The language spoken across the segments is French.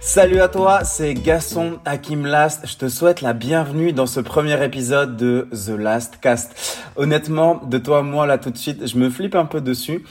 Salut à toi, c'est Gaston Hakim Last. Je te souhaite la bienvenue dans ce premier épisode de The Last Cast. Honnêtement, de toi à moi là tout de suite, je me flippe un peu dessus.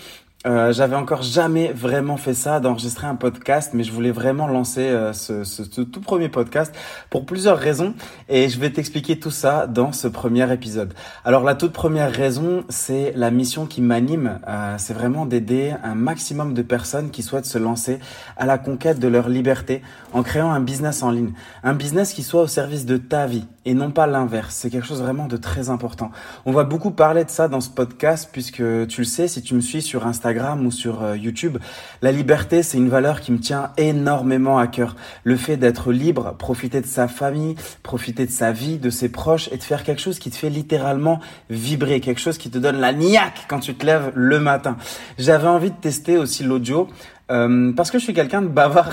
J'avais encore jamais vraiment fait ça, d'enregistrer un podcast, mais je voulais vraiment lancer ce tout premier podcast pour plusieurs raisons et je vais t'expliquer tout ça dans ce premier épisode. Alors la toute première raison, c'est la mission qui m'anime, c'est vraiment d'aider un maximum de personnes qui souhaitent se lancer à la conquête de leur liberté en créant un business en ligne, un business qui soit au service de ta vie et non pas l'inverse. C'est quelque chose vraiment de très important. On va beaucoup parler de ça dans ce podcast puisque tu le sais, si tu me suis sur Instagram ou sur YouTube, la liberté, c'est une valeur qui me tient énormément à cœur. Le fait d'être libre, profiter de sa famille, profiter de sa vie, de ses proches et de faire quelque chose qui te fait littéralement vibrer, quelque chose qui te donne la niaque quand tu te lèves le matin. J'avais envie de tester aussi l'audio parce que je suis quelqu'un de bavard.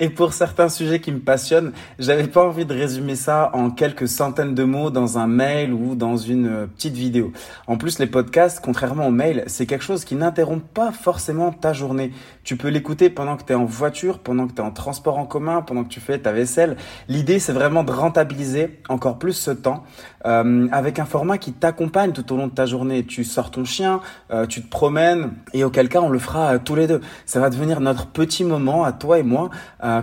Et pour certains sujets qui me passionnent, j'avais pas envie de résumer ça en quelques centaines de mots dans un mail ou dans une petite vidéo. En plus, les podcasts, contrairement aux mails, c'est quelque chose qui n'interrompt pas forcément ta journée. Tu peux l'écouter pendant que t'es en voiture, pendant que t'es en transport en commun, pendant que tu fais ta vaisselle. L'idée, c'est vraiment de rentabiliser encore plus ce temps avec un format qui t'accompagne tout au long de ta journée. Tu sors ton chien, tu te promènes et auquel cas, on le fera tous les deux. Ça va devenir notre petit moment à toi et moi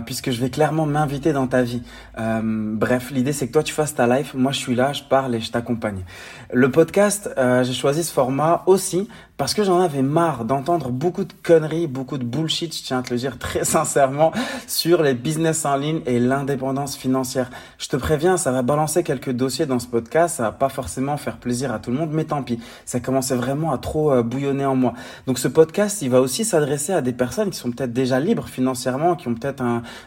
puisque je vais clairement m'inviter dans ta vie. Bref, l'idée, c'est que toi, tu fasses ta life. Moi, je suis là, je parle et je t'accompagne. Le podcast, j'ai choisi ce format aussi parce que j'en avais marre d'entendre beaucoup de conneries, beaucoup de bullshit, je tiens à te le dire très sincèrement, sur les business en ligne et l'indépendance financière. Je te préviens, ça va balancer quelques dossiers dans ce podcast, ça va pas forcément faire plaisir à tout le monde, mais tant pis. Ça commençait vraiment à trop bouillonner en moi. Donc ce podcast, il va aussi s'adresser à des personnes qui sont peut-être déjà libres financièrement, qui ont peut-être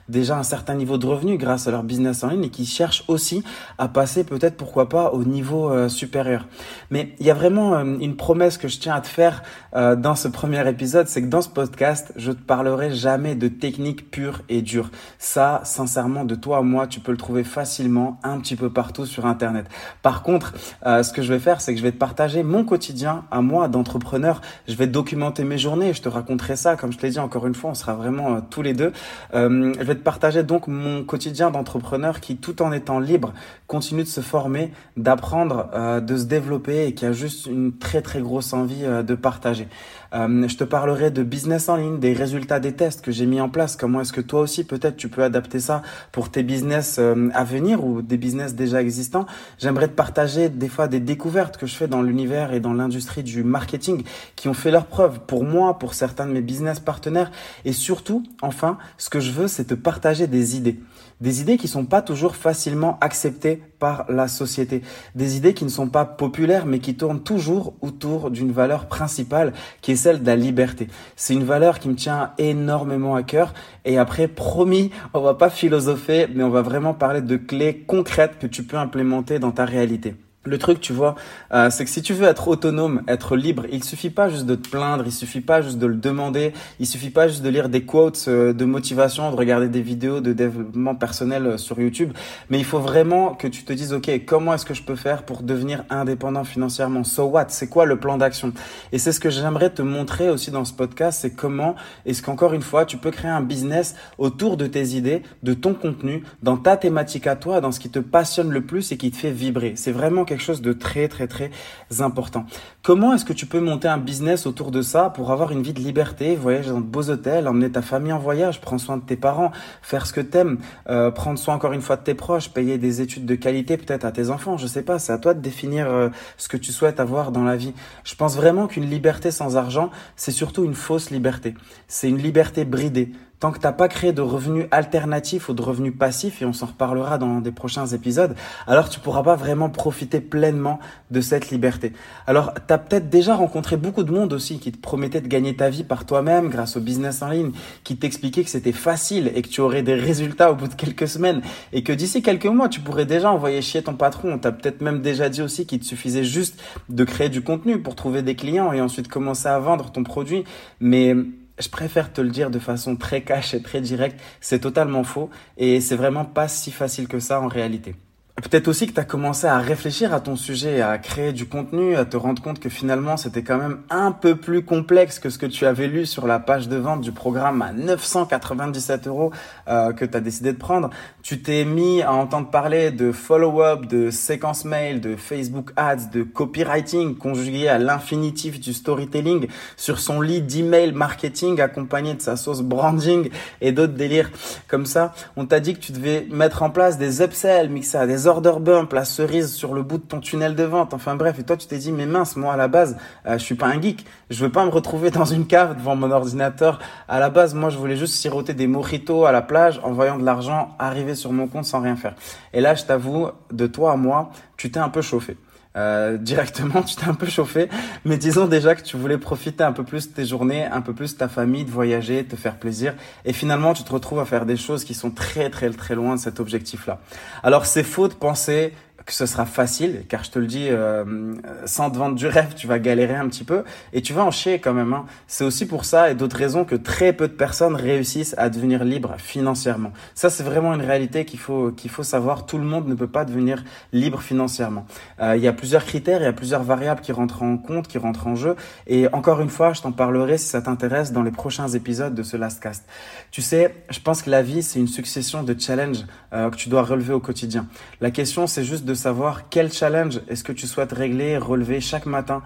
déjà un certain niveau de revenus grâce à leur business en ligne et qui cherchent aussi à passer peut-être, pourquoi pas, au niveau supérieur. Mais il y a vraiment une promesse que je tiens à te faire dans ce premier épisode, c'est que dans ce podcast, je te parlerai jamais de techniques pures et dures. Ça, sincèrement, de toi à moi, tu peux le trouver facilement un petit peu partout sur Internet. Par contre, ce que je vais faire, c'est que je vais te partager mon quotidien à moi d'entrepreneur. Je vais documenter mes journées, je te raconterai ça. Comme je te l'ai dit, encore une fois, on sera vraiment tous les deux. Je vais te partager donc mon quotidien d'entrepreneur qui, tout en étant libre, continue de se former, d'apprendre, de se développer et qui a juste une très très grosse envie de partager. Je te parlerai de business en ligne, des résultats des tests que j'ai mis en place. Comment est-ce que toi aussi, peut-être, tu peux adapter ça pour tes business à venir ou des business déjà existants. J'aimerais te partager des fois des découvertes que je fais dans l'univers et dans l'industrie du marketing qui ont fait leurs preuves pour moi, pour certains de mes business partenaires. Et surtout, enfin, ce que je veux, c'est te partager des idées. Des idées qui sont pas toujours facilement acceptées par la société. Des idées qui ne sont pas populaires, mais qui tournent toujours autour d'une valeur principale qui est celle de la liberté. C'est une valeur qui me tient énormément à cœur. Et après, promis, on va pas philosopher, mais on va vraiment parler de clés concrètes que tu peux implémenter dans ta réalité. Le truc, tu vois, c'est que si tu veux être autonome, être libre, il suffit pas juste de te plaindre, il suffit pas juste de le demander, il suffit pas juste de lire des quotes de motivation, de regarder des vidéos de développement personnel sur YouTube, mais il faut vraiment que tu te dises, ok, comment est-ce que je peux faire pour devenir indépendant financièrement? So what? C'est quoi le plan d'action? Et c'est ce que j'aimerais te montrer aussi dans ce podcast, c'est comment est-ce qu'encore une fois, tu peux créer un business autour de tes idées, de ton contenu, dans ta thématique à toi, dans ce qui te passionne le plus et qui te fait vibrer. C'est vraiment quelque chose de très très très important. Comment est-ce que tu peux monter un business autour de ça pour avoir une vie de liberté, voyager dans de beaux hôtels, emmener ta famille en voyage, prendre soin de tes parents, faire ce que t'aimes, prendre soin encore une fois de tes proches, payer des études de qualité peut-être à tes enfants, je sais pas, c'est à toi de définir ce que tu souhaites avoir dans la vie. Je pense vraiment qu'une liberté sans argent, c'est surtout une fausse liberté. C'est une liberté bridée. Tant que t'as pas créé de revenus alternatifs ou de revenus passifs, et on s'en reparlera dans des prochains épisodes, alors tu pourras pas vraiment profiter pleinement de cette liberté. Alors, t'as peut-être déjà rencontré beaucoup de monde aussi qui te promettait de gagner ta vie par toi-même grâce au business en ligne, qui t'expliquait que c'était facile et que tu aurais des résultats au bout de quelques semaines et que d'ici quelques mois, tu pourrais déjà envoyer chier ton patron. T'as peut-être même déjà dit aussi qu'il te suffisait juste de créer du contenu pour trouver des clients et ensuite commencer à vendre ton produit. Mais je préfère te le dire de façon très cash et très directe, c'est totalement faux et c'est vraiment pas si facile que ça en réalité. Peut-être aussi que tu as commencé à réfléchir à ton sujet, à créer du contenu, à te rendre compte que finalement, c'était quand même un peu plus complexe que ce que tu avais lu sur la page de vente du programme à 997 € que tu as décidé de prendre. Tu t'es mis à entendre parler de follow-up, de séquence mail, de Facebook ads, de copywriting conjugué à l'infinitif du storytelling sur son lit d'email marketing accompagné de sa sauce branding et d'autres délires comme ça. On t'a dit que tu devais mettre en place des upsells mixés à des order bump, la cerise sur le bout de ton tunnel de vente, enfin bref. Et toi, tu t'es dit, mais mince, moi à la base, je suis pas un geek. Je veux pas me retrouver dans une cave devant mon ordinateur. À la base, moi, je voulais juste siroter des mojitos à la plage en voyant de l'argent arriver sur mon compte sans rien faire. Et là, je t'avoue, de toi à moi, tu t'es un peu chauffé. Directement, tu t'es un peu chauffé, mais disons déjà que tu voulais profiter un peu plus de tes journées, un peu plus de ta famille, de voyager, de te faire plaisir. Et finalement, tu te retrouves à faire des choses qui sont très, très, très loin de cet objectif-là. Alors, c'est faux de penser que ce sera facile, car je te le dis, sans te vendre du rêve, tu vas galérer un petit peu et tu vas en chier quand même, hein. C'est aussi pour ça et d'autres raisons que très peu de personnes réussissent à devenir libres financièrement. Ça, c'est vraiment une réalité qu'il faut savoir. Tout le monde ne peut pas devenir libre financièrement. Il y a plusieurs critères, il y a plusieurs variables qui rentrent en compte, qui rentrent en jeu. Et encore une fois, je t'en parlerai si ça t'intéresse dans les prochains épisodes de ce Last Cast. Tu sais, je pense que la vie, c'est une succession de challenges que tu dois relever au quotidien. La question, c'est juste de savoir quel challenge est-ce que tu souhaites régler, relever chaque matin.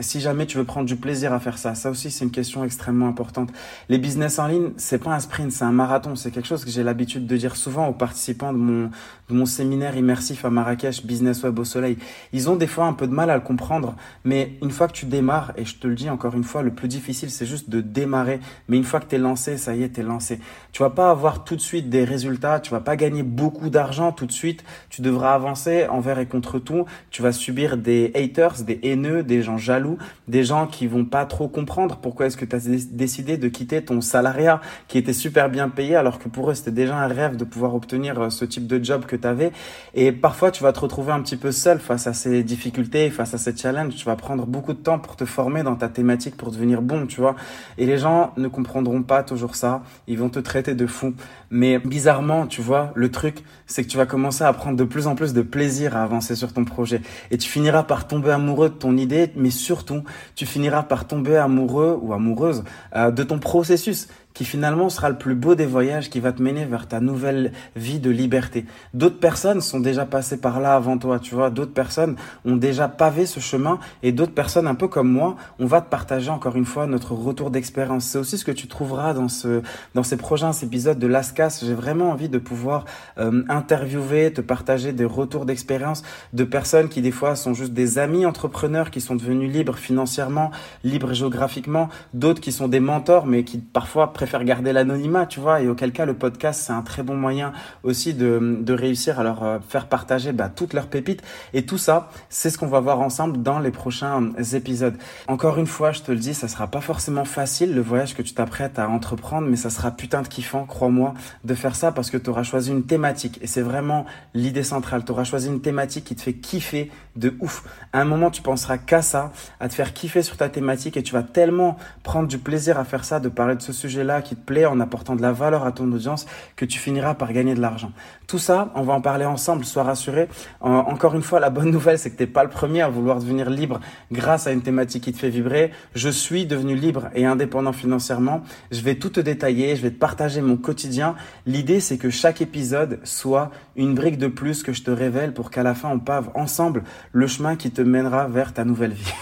Si jamais tu veux prendre du plaisir à faire ça, ça aussi c'est une question extrêmement importante. Les business en ligne, c'est pas un sprint, c'est un marathon. C'est quelque chose que j'ai l'habitude de dire souvent aux participants de mon séminaire immersif à Marrakech, Business Web au Soleil. Ils ont des fois un peu de mal à le comprendre, mais une fois que tu démarres, et je te le dis encore une fois, le plus difficile c'est juste de démarrer. Mais une fois que t'es lancé, ça y est, t'es lancé. Tu vas pas avoir tout de suite des résultats, tu vas pas gagner beaucoup d'argent tout de suite. Tu devras avancer envers et contre tout. Tu vas subir des haters, des haineux, des gens jaloux, des gens qui vont pas trop comprendre pourquoi est-ce que tu as décidé de quitter ton salariat qui était super bien payé alors que pour eux c'était déjà un rêve de pouvoir obtenir ce type de job que tu avais. Et parfois tu vas te retrouver un petit peu seul face à ces difficultés, face à ces challenges. Tu vas prendre beaucoup de temps pour te former dans ta thématique, pour devenir bon, tu vois. Et les gens ne comprendront pas toujours ça, ils vont te traiter de fou. Mais bizarrement, tu vois, le truc c'est que tu vas commencer à prendre de plus en plus de plaisir à avancer sur ton projet et tu finiras par tomber amoureux de ton idée. Mais surtout, tu finiras par tomber amoureux ou amoureuse de ton processus qui finalement sera le plus beau des voyages, qui va te mener vers ta nouvelle vie de liberté. D'autres personnes sont déjà passées par là avant toi, tu vois. D'autres personnes ont déjà pavé ce chemin et d'autres personnes, un peu comme moi, on va te partager encore une fois notre retour d'expérience. C'est aussi ce que tu trouveras dans ces prochains épisodes de Last Cast. J'ai vraiment envie de pouvoir interviewer, te partager des retours d'expérience de personnes qui des fois sont juste des amis entrepreneurs qui sont devenus libres financièrement, libres géographiquement, d'autres qui sont des mentors mais qui parfois préfèrent garder l'anonymat, tu vois, et auquel cas le podcast c'est un très bon moyen aussi de réussir à leur faire partager toutes leurs pépites. Et tout ça, c'est ce qu'on va voir ensemble dans les prochains épisodes. Encore une fois, je te le dis, ça sera pas forcément facile le voyage que tu t'apprêtes à entreprendre, mais ça sera putain de kiffant, crois-moi, de faire ça parce que tu auras choisi une thématique et c'est vraiment l'idée centrale. Tu auras choisi une thématique qui te fait kiffer de ouf. À un moment, tu penseras qu'à ça, à te faire kiffer sur ta thématique et tu vas tellement prendre du plaisir à faire ça, de parler de ce sujet-là qui te plaît en apportant de la valeur à ton audience que tu finiras par gagner de l'argent. Tout ça, on va en parler ensemble, sois rassuré. Encore une fois, la bonne nouvelle, c'est que t'es pas le premier à vouloir devenir libre grâce à une thématique qui te fait vibrer. Je suis devenu libre et indépendant financièrement. Je vais tout te détailler, je vais te partager mon quotidien. L'idée, c'est que chaque épisode soit une brique de plus que je te révèle pour qu'à la fin, on pave ensemble le chemin qui te mènera vers ta nouvelle vie.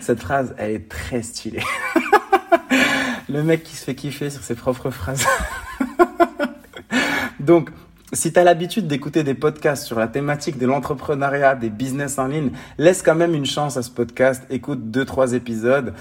Cette phrase, elle est très stylée. Le mec qui se fait kiffer sur ses propres phrases. Donc, si tu as l'habitude d'écouter des podcasts sur la thématique de l'entrepreneuriat, des business en ligne, laisse quand même une chance à ce podcast. Écoute 2-3 épisodes.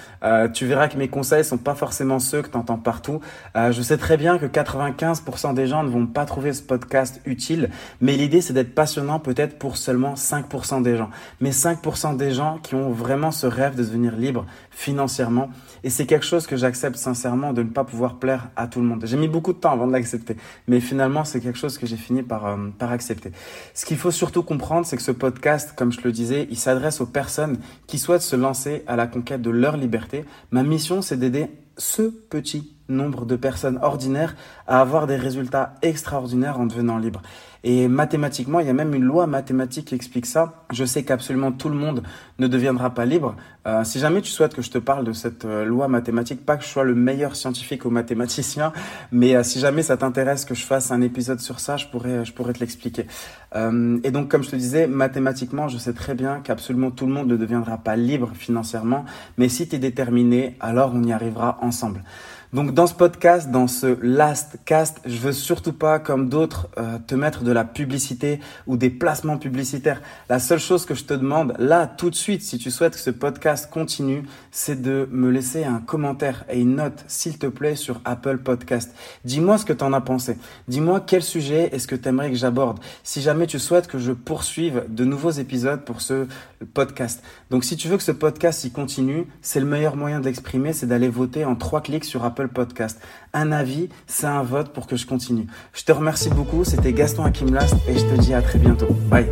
Tu verras que mes conseils sont pas forcément ceux que tu entends partout. Je sais très bien que 95% des gens ne vont pas trouver ce podcast utile, mais l'idée c'est d'être passionnant peut-être pour seulement 5% des gens. Mais 5% des gens qui ont vraiment ce rêve de devenir libre financièrement. Et c'est quelque chose que j'accepte sincèrement, de ne pas pouvoir plaire à tout le monde. J'ai mis beaucoup de temps avant de l'accepter, mais finalement c'est quelque chose que j'ai fini par accepter. Ce qu'il faut surtout comprendre, c'est que ce podcast, comme je le disais, il s'adresse aux personnes qui souhaitent se lancer à la conquête de leur liberté. Ma mission, c'est d'aider ce petit nombre de personnes ordinaires à avoir des résultats extraordinaires en devenant libre. Et mathématiquement, il y a même une loi mathématique qui explique ça. Je sais qu'absolument tout le monde ne deviendra pas libre. Si jamais tu souhaites que je te parle de cette loi mathématique, pas que je sois le meilleur scientifique ou mathématicien, mais si jamais ça t'intéresse que je fasse un épisode sur ça, je pourrais te l'expliquer. Et donc, comme je te disais, mathématiquement, je sais très bien qu'absolument tout le monde ne deviendra pas libre financièrement, mais si tu es déterminé, alors on y arrivera ensemble. Donc dans ce podcast, dans ce Last Cast, je veux surtout pas, comme d'autres, te mettre de la publicité ou des placements publicitaires. La seule chose que je te demande, là, tout de suite, si tu souhaites que ce podcast continue, c'est de me laisser un commentaire et une note, s'il te plaît, sur Apple Podcast. Dis-moi ce que t'en as pensé. Dis-moi quel sujet est-ce que t'aimerais que j'aborde. Si jamais tu souhaites que je poursuive de nouveaux épisodes pour ce podcast. Donc si tu veux que ce podcast y continue, c'est le meilleur moyen de l'exprimer, c'est d'aller voter en 3 clics sur Apple Podcast. Un avis, c'est un vote pour que je continue. Je te remercie beaucoup, c'était Gaston Hakim Last et je te dis à très bientôt. Bye.